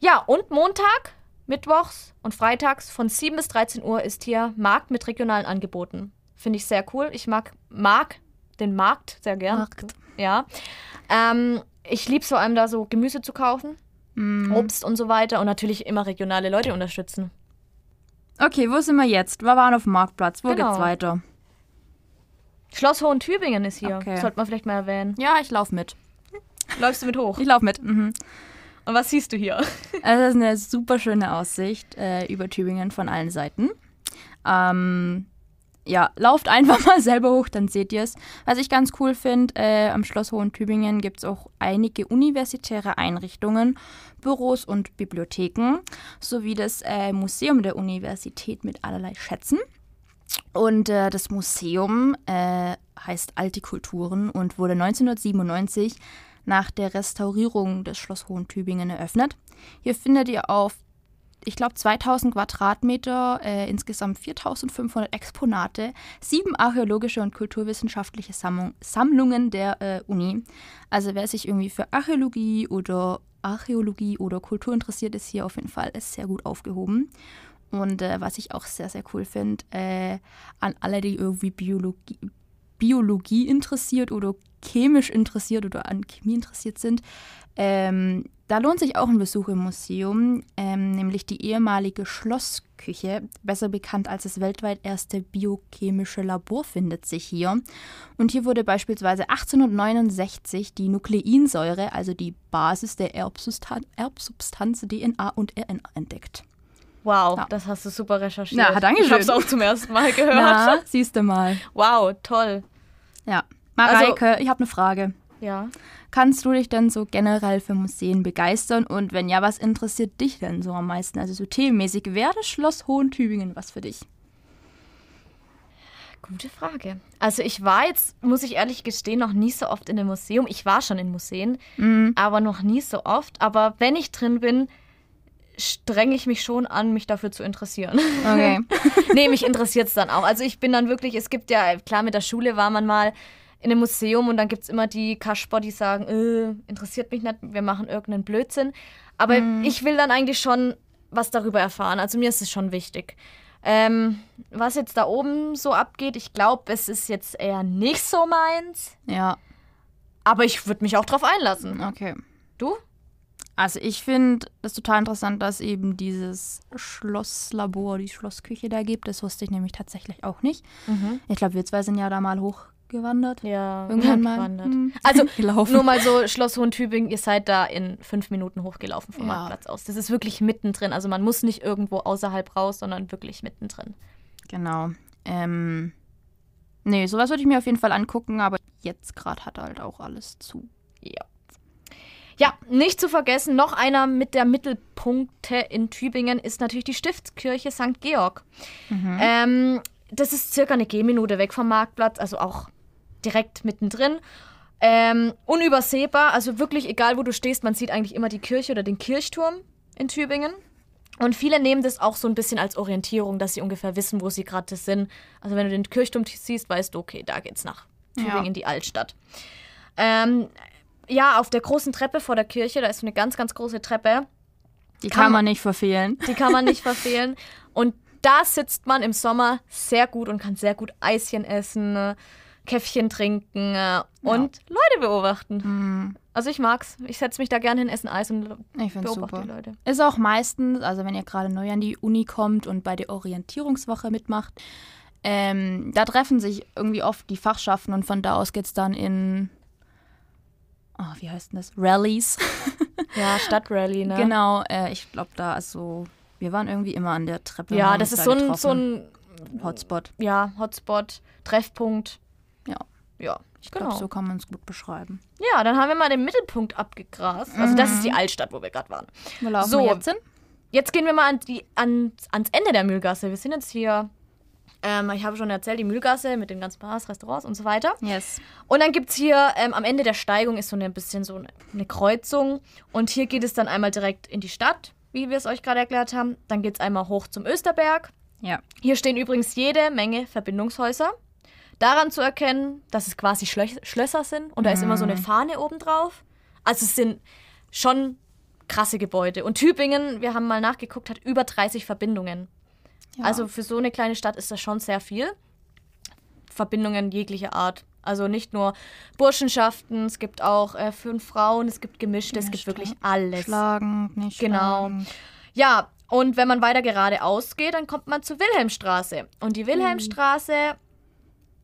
Ja, und Montag, mittwochs und freitags von 7 bis 13 Uhr ist hier Markt mit regionalen Angeboten. Finde ich sehr cool. Ich mag den Markt sehr gern. Markt. Ja. Ich liebe es vor allem da so Gemüse zu kaufen, Obst und so weiter und natürlich immer regionale Leute unterstützen. Okay, wo sind wir jetzt? Wir waren auf dem Marktplatz. Wo geht's weiter? Schloss Hohentübingen ist hier. Okay. Sollte man vielleicht mal erwähnen. Ja, ich laufe mit. Läufst du mit hoch? Ich laufe mit, Und was siehst du hier? Also das ist eine super schöne Aussicht über Tübingen von allen Seiten. Ja, lauft einfach mal selber hoch, dann seht ihr es. Was ich ganz cool finde, am Schloss Hohentübingen gibt es auch einige universitäre Einrichtungen, Büros und Bibliotheken, sowie das Museum der Universität mit allerlei Schätzen. Und das Museum heißt Alte Kulturen und wurde 1997 nach der Restaurierung des Schloss Hohentübingen eröffnet. Hier findet ihr auf, ich glaube, 2000 Quadratmeter, insgesamt 4500 Exponate, 7 archäologische und kulturwissenschaftliche Sammlungen der Uni. Also wer sich irgendwie für Archäologie oder Kultur interessiert, ist hier auf jeden Fall sehr gut aufgehoben. Und was ich auch sehr, sehr cool finde, an alle, die irgendwie Biologie interessiert oder chemisch interessiert oder an Chemie interessiert sind, da lohnt sich auch ein Besuch im Museum, nämlich die ehemalige Schlossküche, besser bekannt als das weltweit erste biochemische Labor, findet sich hier. Und hier wurde beispielsweise 1869 die Nukleinsäure, also die Basis der Erbsubstanz DNA und RNA, entdeckt. Wow, Das hast du super recherchiert. Ja, danke schön. Ich habe es auch zum ersten Mal gehört. Ja, siehst du mal. Wow, toll. Ja, Mareike, also, ich habe eine Frage. Ja. Kannst du dich denn so generell für Museen begeistern? Und wenn ja, was interessiert dich denn so am meisten? Also so themenmäßig, wäre das Schloss Hohentübingen was für dich? Gute Frage. Also ich war jetzt, muss ich ehrlich gestehen, noch nie so oft in einem Museum. Ich war schon in Museen, aber noch nie so oft. Aber wenn ich drin bin, strenge ich mich schon an, mich dafür zu interessieren. Okay. Nee, mich interessiert es dann auch. Also ich bin dann wirklich, es gibt ja, klar, mit der Schule war man mal in einem Museum und dann gibt es immer die Kasper, die sagen, interessiert mich nicht, wir machen irgendeinen Blödsinn. Aber ich will dann eigentlich schon was darüber erfahren. Also mir ist es schon wichtig. Was jetzt da oben so abgeht, ich glaube, es ist jetzt eher nicht so meins. Ja. Aber ich würde mich auch drauf einlassen. Okay. Du? Also ich finde das total interessant, dass eben dieses Schlosslabor, die Schlossküche da gibt. Das wusste ich nämlich tatsächlich auch nicht. Mhm. Ich glaube, wir zwei sind ja da mal hochgewandert. Ja, irgendwann mal. Also nur mal so, Schloss Hohentübingen, ihr seid da in 5 Minuten hochgelaufen vom Marktplatz aus. Das ist wirklich mittendrin. Also man muss nicht irgendwo außerhalb raus, sondern wirklich mittendrin. Genau. Nee, sowas würde ich mir auf jeden Fall angucken, aber jetzt gerade hat halt auch alles zu. Ja. Ja, nicht zu vergessen, noch einer mit der Mittelpunkte in Tübingen ist natürlich die Stiftskirche St. Georg. Das ist circa eine Gehminute weg vom Marktplatz, also auch direkt mittendrin. Unübersehbar, also wirklich egal, wo du stehst, man sieht eigentlich immer die Kirche oder den Kirchturm in Tübingen. Und viele nehmen das auch so ein bisschen als Orientierung, dass sie ungefähr wissen, wo sie gerade sind. Also wenn du den Kirchturm siehst, weißt du, okay, da geht's nach Tübingen in die Altstadt. Ja, auf der großen Treppe vor der Kirche, da ist so eine ganz, ganz große Treppe. Die kann man nicht verfehlen. Die kann man nicht verfehlen. Und da sitzt man im Sommer sehr gut und kann sehr gut Eischen essen, Käffchen trinken und Leute beobachten. Mhm. Also ich mag's. Ich setze mich da gerne hin, esse Eis und beobachte die Leute. Ist auch meistens, also wenn ihr gerade neu an die Uni kommt und bei der Orientierungswoche mitmacht, da treffen sich irgendwie oft die Fachschaften und von da aus geht's dann in... Oh, wie heißt denn das? Rallies. Ja, Stadtrally, ne? Genau, ich glaube da, also wir waren irgendwie immer an der Treppe. Ja, das ist da so ein Hotspot. Ja, Hotspot, Treffpunkt. Ja, ich glaube, so kann man es gut beschreiben. Ja, dann haben wir mal den Mittelpunkt abgegrast. Also das ist die Altstadt, wo wir gerade waren. Wo laufen wir jetzt hin? Jetzt gehen wir mal ans Ende der Mühlgasse. Wir sind jetzt hier... ich habe schon erzählt, die Mühlgasse mit den ganzen Bars, Restaurants und so weiter. Yes. Und dann gibt es hier, am Ende der Steigung ist so ein bisschen so eine Kreuzung. Und hier geht es dann einmal direkt in die Stadt, wie wir es euch gerade erklärt haben. Dann geht es einmal hoch zum Österberg. Ja. Hier stehen übrigens jede Menge Verbindungshäuser. Daran zu erkennen, dass es quasi Schlösser sind. Und da ist immer so eine Fahne oben drauf. Also es sind schon krasse Gebäude. Und Tübingen, wir haben mal nachgeguckt, hat über 30 Verbindungen. Ja. Also für so eine kleine Stadt ist das schon sehr viel. Verbindungen jeglicher Art. Also nicht nur Burschenschaften, es gibt auch 5 Frauen, es gibt Gemischte, es gibt wirklich alles. Schlagend, nicht schlagend. Genau. Ja, und wenn man weiter geradeaus geht, dann kommt man zur Wilhelmstraße. Und die Wilhelmstraße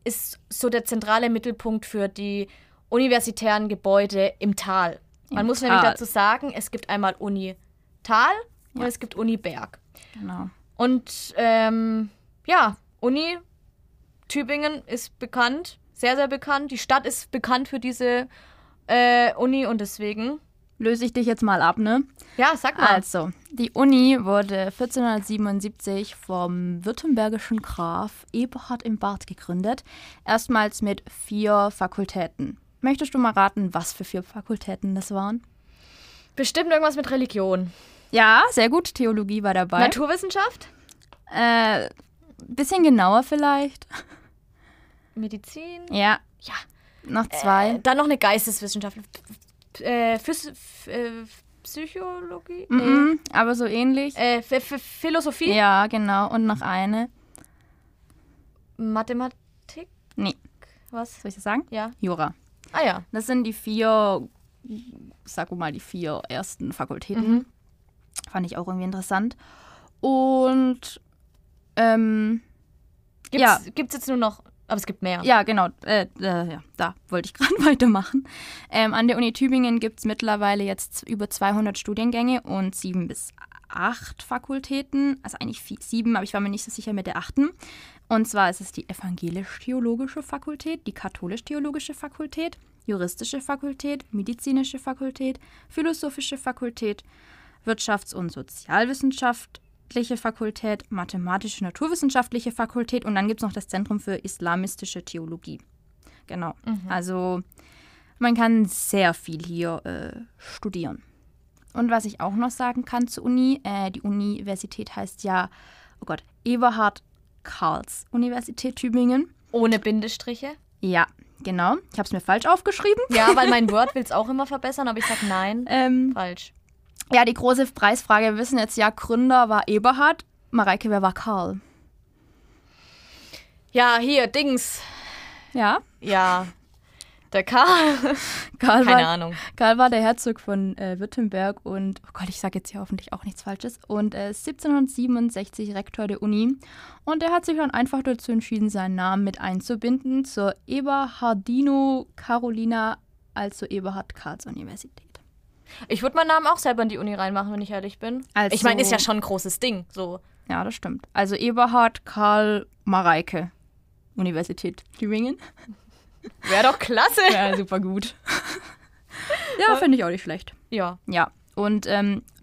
ist so der zentrale Mittelpunkt für die universitären Gebäude im Tal. Man muss nämlich dazu sagen, es gibt einmal Uni Tal und es gibt Uni Berg. Genau. Und Uni Tübingen ist bekannt, sehr, sehr bekannt. Die Stadt ist bekannt für diese Uni und deswegen... Löse ich dich jetzt mal ab, ne? Ja, sag mal. Also, die Uni wurde 1477 vom württembergischen Graf Eberhard im Bart gegründet. Erstmals mit 4 Fakultäten. Möchtest du mal raten, was für 4 Fakultäten das waren? Bestimmt irgendwas mit Religion. Ja, sehr gut. Theologie war dabei. Naturwissenschaft? Bisschen genauer vielleicht. Medizin? Ja. Ja. Noch 2. Dann noch eine Geisteswissenschaft. Psychologie? Nee. Aber so ähnlich. Philosophie? Ja, genau. Und noch eine. Mathematik? Nee. Was? Soll ich das sagen? Ja. Jura. Ah ja. Das sind die 4, sag mal, die 4 ersten Fakultäten. Mhm. Fand ich auch irgendwie interessant. Und gibt's jetzt nur noch, aber es gibt mehr. Ja, genau. Da wollte ich gerade weitermachen. An der Uni Tübingen gibt es mittlerweile jetzt über 200 Studiengänge und 7 bis 8 Fakultäten. Also eigentlich 7, aber ich war mir nicht so sicher mit der 8. Und zwar ist es die evangelisch-theologische Fakultät, die katholisch-theologische Fakultät, juristische Fakultät, medizinische Fakultät, philosophische Fakultät, Wirtschafts- und Sozialwissenschaftliche Fakultät, Mathematisch-Naturwissenschaftliche Fakultät und dann gibt es noch das Zentrum für Islamistische Theologie. Genau, Also man kann sehr viel hier studieren. Und was ich auch noch sagen kann zur Uni, die Universität heißt ja, oh Gott, Eberhard Karls Universität Tübingen. Ohne Bindestriche? Ja, genau. Ich habe es mir falsch aufgeschrieben. Ja, weil mein Word will es auch immer verbessern, aber ich sage nein, falsch. Ja, die große Preisfrage, wir wissen jetzt, ja, Gründer war Eberhard. Mareike, wer war Karl? Ja, hier, Dings. Ja? Ja, der Karl keine Ahnung. Karl war der Herzog von Württemberg und, oh Gott, ich sage jetzt hier hoffentlich auch nichts Falsches, und 1767 Rektor der Uni. Und er hat sich dann einfach dazu entschieden, seinen Namen mit einzubinden zur Eberhardino Carolina, also Eberhard-Karls-Universität. Ich würde meinen Namen auch selber in die Uni reinmachen, wenn ich ehrlich bin. Also, ich meine, ist ja schon ein großes Ding. So. Ja, das stimmt. Also Eberhard Karl Mareike, Universität Tübingen. Wäre doch klasse. Ja, super gut. Ja, finde ich auch nicht schlecht. Ja. Ja. Und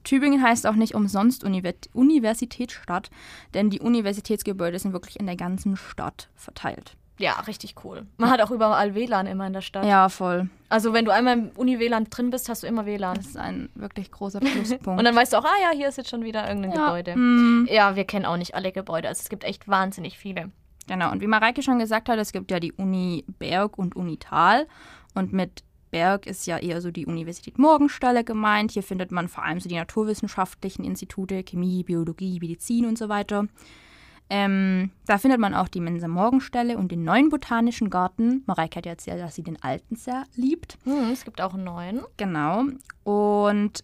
Tübingen heißt auch nicht umsonst Universitätsstadt, denn die Universitätsgebäude sind wirklich in der ganzen Stadt verteilt. Ja, richtig cool. Man hat auch überall WLAN immer in der Stadt. Ja, voll. Also wenn du einmal im Uni-WLAN drin bist, hast du immer WLAN. Das ist ein wirklich großer Pluspunkt. Und dann weißt du auch, ah ja, hier ist jetzt schon wieder irgendein Gebäude. Ja, wir kennen auch nicht alle Gebäude. Also es gibt echt wahnsinnig viele. Genau, und wie Mareike schon gesagt hat, es gibt ja die Uni Berg und Uni Tal. Und mit Berg ist ja eher so die Universität Morgenstelle gemeint. Hier findet man vor allem so die naturwissenschaftlichen Institute, Chemie, Biologie, Medizin und so weiter. Da findet man auch die Mensa Morgenstelle und den neuen Botanischen Garten. Mareike hat ja erzählt, dass sie den alten sehr liebt. Es gibt auch einen neuen. Genau. Und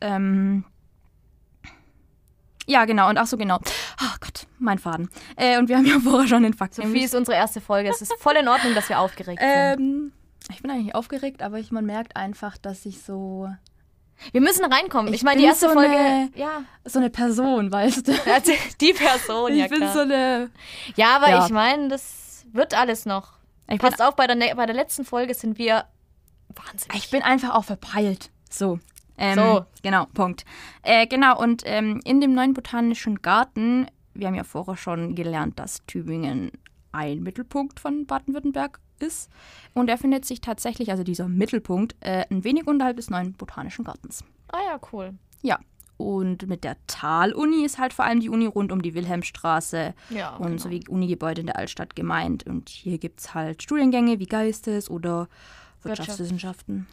ja, genau. Und auch so genau. Oh Gott, mein Faden. Und wir haben ja vorher schon den Fakt. So wie ist unsere erste Folge? Es ist voll in Ordnung, dass wir aufgeregt sind. Ich bin eigentlich aufgeregt, aber man merkt einfach, dass ich so... Wir müssen reinkommen. Ich meine, die erste so Folge... So eine Person, weißt du. Also die Person, ja klar. Ich bin so eine... Ja, aber ich meine, das wird alles noch. Passt auf, bei der letzten Folge sind wir wahnsinnig. Ich bin einfach auch verpeilt. So. Genau, Punkt. Genau, und in dem neuen Botanischen Garten, wir haben ja vorher schon gelernt, dass Tübingen ein Mittelpunkt von Baden-Württemberg ist. Und er findet sich tatsächlich, also dieser Mittelpunkt, ein wenig unterhalb des neuen Botanischen Gartens. Ah ja, cool. Ja, und mit der Taluni ist halt vor allem die Uni rund um die Wilhelmstraße sowie Unigebäude in der Altstadt gemeint. Und hier gibt es halt Studiengänge wie Geistes- oder Wirtschaftswissenschaften.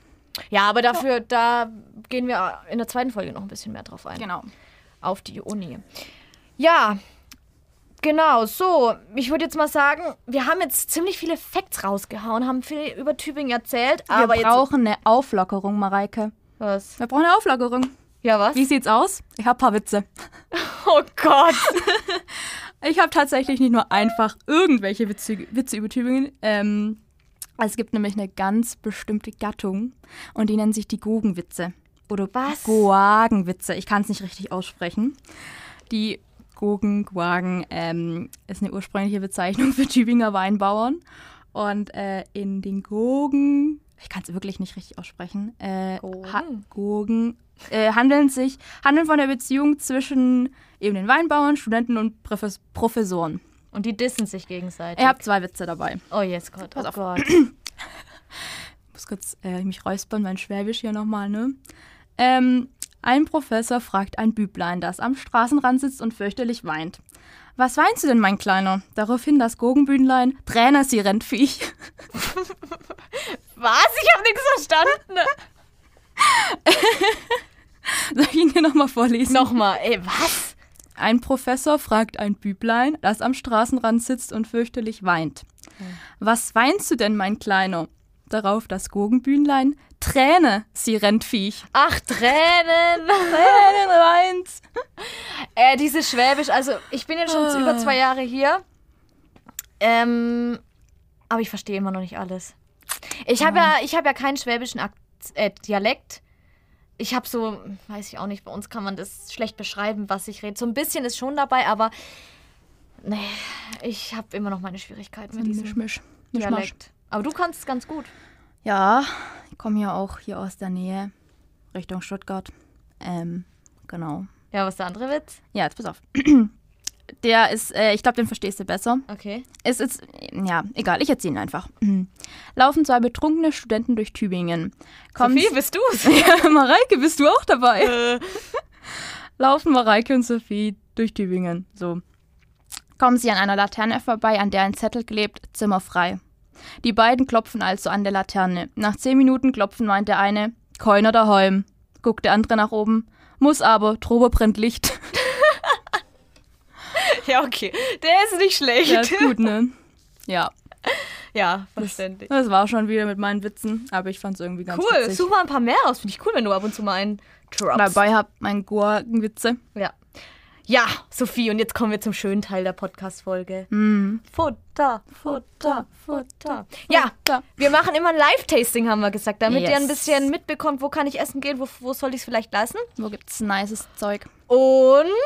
Ja, aber dafür, da gehen wir in der zweiten Folge noch ein bisschen mehr drauf ein. Genau. Auf die Uni. Ja, genau, so, ich würde jetzt mal sagen, wir haben jetzt ziemlich viele Facts rausgehauen, haben viel über Tübingen erzählt. Wir brauchen eine Auflockerung, Mareike. Was? Wir brauchen eine Auflockerung. Ja, was? Wie sieht's aus? Ich habe ein paar Witze. Oh Gott. Ich habe tatsächlich nicht nur einfach irgendwelche Witze über Tübingen. Es gibt nämlich eine ganz bestimmte Gattung und die nennen sich die Gogenwitze. Oder was? Goagenwitze. Ich kann es nicht richtig aussprechen. Die Gogen ist eine ursprüngliche Bezeichnung für Tübinger Weinbauern. Und in den Gogen, ich kann es wirklich nicht richtig aussprechen, handeln von der Beziehung zwischen eben den Weinbauern, Studenten und Professoren. Und die dissen sich gegenseitig. Ihr habt zwei Witze dabei. Oh yes, Gott. Pass auf. Gott. Ich muss kurz mich räuspern, mein Schwäbisch hier nochmal, ne? Ein Professor fragt ein Büblein, das am Straßenrand sitzt und fürchterlich weint. Was weinst du denn, mein Kleiner? Daraufhin das Gogenbühnlein, Träner, sie Rennviech. Was? Ich habe nichts verstanden. Soll ich ihn dir nochmal vorlesen? Nochmal, ey, was? Ein Professor fragt ein Büblein, das am Straßenrand sitzt und fürchterlich weint. Was weinst du denn, mein Kleiner? Darauf das Gogenbühnlein, Träne, sie Rennviech. Ach, Tränen, Tränen reins. Dieses Schwäbisch, also ich bin jetzt schon über 2 Jahre hier, aber ich verstehe immer noch nicht alles. Ich habe ja keinen schwäbischen Dialekt. Ich habe so, weiß ich auch nicht, bei uns kann man das schlecht beschreiben, was ich rede. So ein bisschen ist schon dabei, aber nee, ich habe immer noch meine Schwierigkeiten mit diesem Dialekt. Aber du kannst es ganz gut. Ja, ich komme ja auch hier aus der Nähe, Richtung Stuttgart. Genau. Ja, was ist der andere Witz? Ja, jetzt pass auf. Der ist, ich glaube, den verstehst du besser. Okay. Es ist, ja, egal, ich erzähle ihn einfach. Laufen zwei betrunkene Studenten durch Tübingen. Sophie, bist du's? Ja, Mareike, bist du auch dabei? Laufen Mareike und Sophie durch Tübingen, so. Kommen sie an einer Laterne vorbei, an der ein Zettel klebt, Zimmer frei. Die beiden klopfen also an der Laterne. Nach 10 Minuten klopfen meint der eine, keiner daheim. Guckt der andere nach oben, muss aber, drober brennt Licht. Ja, okay. Der ist nicht schlecht. Der ist gut, ne? Ja. Ja, verständlich. Das war schon wieder mit meinen Witzen, aber ich fand's irgendwie ganz cool. Witzig. Cool, such mal ein paar mehr aus. Finde ich cool, wenn du ab und zu mal einen droppst. Dabei hab mein Gurkenwitze. Ja. Ja, Sophie, und jetzt kommen wir zum schönen Teil der Podcast-Folge. Futter, Futter, Futter. Ja, wir machen immer ein Live-Tasting, haben wir gesagt, damit ihr ein bisschen mitbekommt, wo kann ich essen gehen, wo soll ich es vielleicht lassen. Wo gibt's nices Zeug. Und,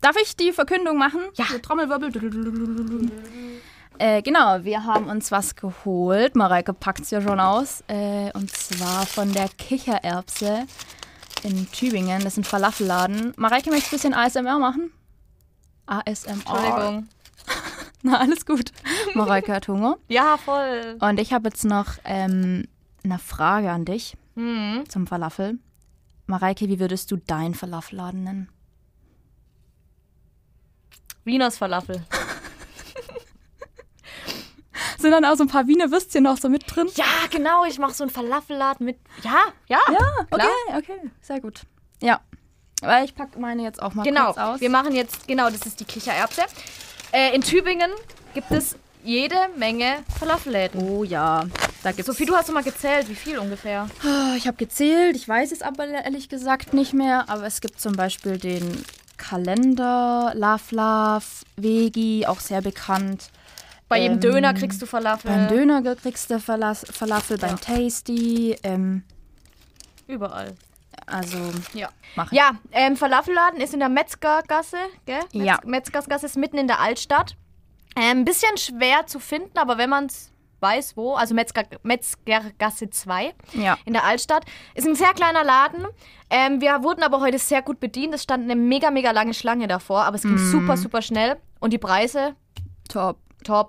darf ich die Verkündung machen? Ja. So, Trommelwirbel. Genau, wir haben uns was geholt. Mareike packt's ja schon aus. Und zwar von der Kichererbse. In Tübingen, das ist ein Falafelladen. Mareike, möchtest du ein bisschen ASMR machen? ASMR. Entschuldigung. Na, alles gut. Mareike hat Hunger. Ja, voll. Und ich habe jetzt noch eine Frage an dich zum Falafel. Mareike, wie würdest du deinen Falafelladen nennen? Wieners Falafel. Sind dann auch so ein paar Wiener Würstchen noch so mit drin? Ja, genau. Ich mache so einen Falafelladen mit... Ja, klar. Okay. Sehr gut. Ja, weil ich packe meine jetzt auch mal kurz aus. Genau, wir machen jetzt... Genau, das ist die Kichererbse. In Tübingen gibt es jede Menge Falafelläden. Oh ja, da gibt's... Sophie, du hast doch mal gezählt. Wie viel ungefähr? Ich habe gezählt. Ich weiß es aber ehrlich gesagt nicht mehr. Aber es gibt zum Beispiel den... Kalender, Laflaf, Vegi, auch sehr bekannt. Bei jedem Döner kriegst du Falafel. Beim Döner kriegst du Falafel, beim Tasty. Überall. Also, mach ich. Ja, Falafelladen ist in der Metzgergasse, gell? Ja. Metzgergasse ist mitten in der Altstadt. Ein bisschen schwer zu finden, aber wenn man es weiß, wo. Also Metzgergasse 2 in der Altstadt. Ist ein sehr kleiner Laden. Wir wurden aber heute sehr gut bedient. Es stand eine mega, mega lange Schlange davor. Aber es ging super, super schnell. Und die Preise? Top.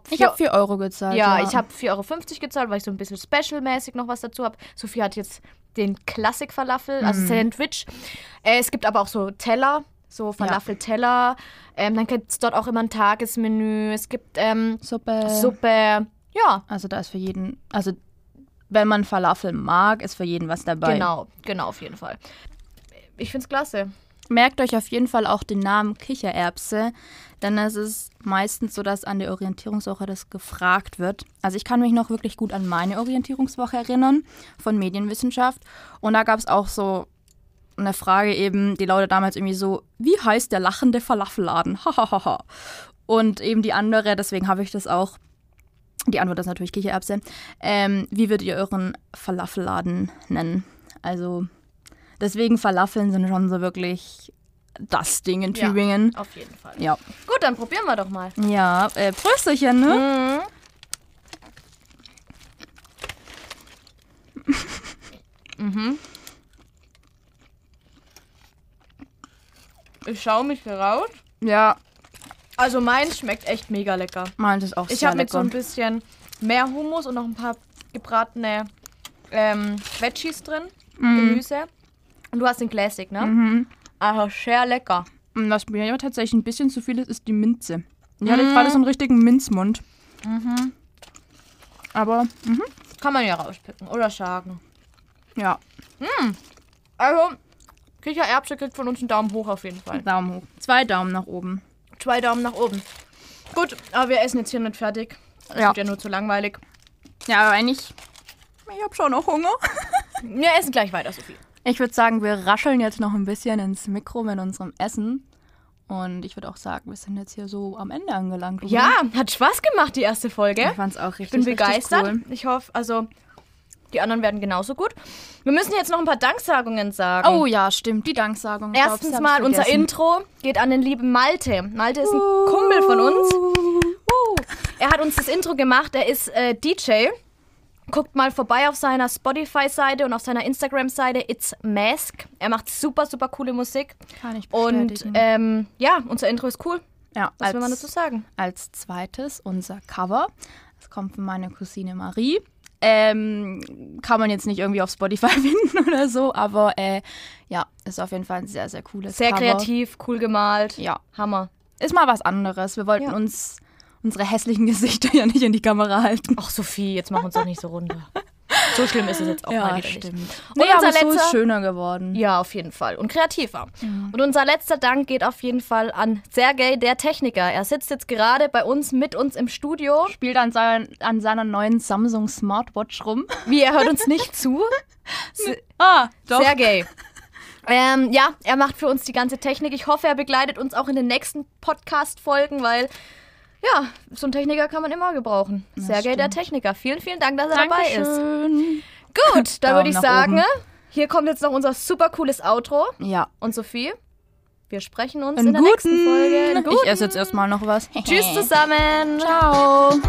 Ich habe 4 Euro gezahlt. Ja. Ich habe 4,50 Euro gezahlt, weil ich so ein bisschen specialmäßig noch was dazu habe. Sophie hat jetzt den Klassik-Falafel, also Sandwich. Es gibt aber auch so Teller. So Falafel-Teller. Dann gibt es dort auch immer ein Tagesmenü. Es gibt Suppe. Ja. Also da ist für jeden, also wenn man Falafel mag, ist für jeden was dabei. Genau, auf jeden Fall. Ich find's klasse. Merkt euch auf jeden Fall auch den Namen Kichererbse, denn es ist meistens so, dass an der Orientierungswoche das gefragt wird. Also ich kann mich noch wirklich gut an meine Orientierungswoche erinnern von Medienwissenschaft und da gab es auch so eine Frage eben, die lautet damals irgendwie so, wie heißt der lachende Falafelladen? Hahaha. Und eben die andere, deswegen habe ich das auch. Die Antwort ist natürlich Kichererbse. Wie würdet ihr euren Falafelladen nennen? Also deswegen Falafeln sind schon so wirklich das Ding in Tübingen. Ja, auf jeden Fall. Ja. Gut, dann probieren wir doch mal. Ja, Prösterchen, ne? Mhm. Ich schaue mich geraut. Ja. Also meins schmeckt echt mega lecker. Meins ist auch sehr lecker. Ich habe mit so ein bisschen mehr Hummus und noch ein paar gebratene Veggies drin, Gemüse. Und du hast den Classic, ne? Also sehr lecker. Und was mir ja tatsächlich ein bisschen zu viel ist die Minze. Ich hatte gerade so einen richtigen Minzmund. Aber kann man ja rauspicken oder scharken. Ja. Also Kichererbse kriegt von uns einen Daumen hoch auf jeden Fall. Daumen hoch. 2 Daumen nach oben. 2 Daumen nach oben. Gut, aber wir essen jetzt hier nicht fertig. Das wird ja nur zu langweilig. Ja, aber eigentlich, ich habe schon noch Hunger. Wir essen gleich weiter, Sophie. Ich würde sagen, wir rascheln jetzt noch ein bisschen ins Mikro mit unserem Essen. Und ich würde auch sagen, wir sind jetzt hier so am Ende angelangt. Oder? Ja, hat Spaß gemacht, die erste Folge. Ich fand's auch richtig, ich bin begeistert. Cool. Ich hoffe, also... Die anderen werden genauso gut. Wir müssen jetzt noch ein paar Danksagungen sagen. Oh ja, stimmt, die Danksagungen. Erstens mal, unser Intro geht an den lieben Malte. Malte ist ein Kumpel von uns. Er hat uns das Intro gemacht, er ist DJ. Guckt mal vorbei auf seiner Spotify-Seite und auf seiner Instagram-Seite It's Mask. Er macht super, super coole Musik. Kann ich bestätigen. Und ja, unser Intro ist cool. Ja, was will man dazu sagen? Als zweites unser Cover. Das kommt von meiner Cousine Marie. Kann man jetzt nicht irgendwie auf Spotify finden oder so, aber ja, ist auf jeden Fall ein sehr, sehr cooles Cover. Sehr kreativ, cool gemalt. Ja. Hammer. Ist mal was anderes. Wir wollten uns unsere hässlichen Gesichter ja nicht in die Kamera halten. Ach Sophie, jetzt mach uns doch nicht so runter. So schlimm ist es jetzt auch mal wieder stimmt. Nicht. Und unser letzter, so ist schöner geworden. Ja, auf jeden Fall. Und kreativer. Mhm. Und unser letzter Dank geht auf jeden Fall an Sergej, der Techniker. Er sitzt jetzt gerade bei uns, mit uns im Studio. Spielt an seiner neuen Samsung Smartwatch rum. Wie, er hört uns nicht zu? Doch. Sergej. Ja, er macht für uns die ganze Technik. Ich hoffe, er begleitet uns auch in den nächsten Podcast-Folgen, weil... Ja, so einen Techniker kann man immer gebrauchen. Das Sergej, stimmt. Der Techniker. Vielen, vielen Dank, dass er dabei ist. Gut, dann würde ich sagen, hier kommt jetzt noch unser super cooles Outro. Ja. Und Sophie, wir sprechen uns in der nächsten Folge. Ich esse jetzt erstmal noch was. Tschüss zusammen. Ciao.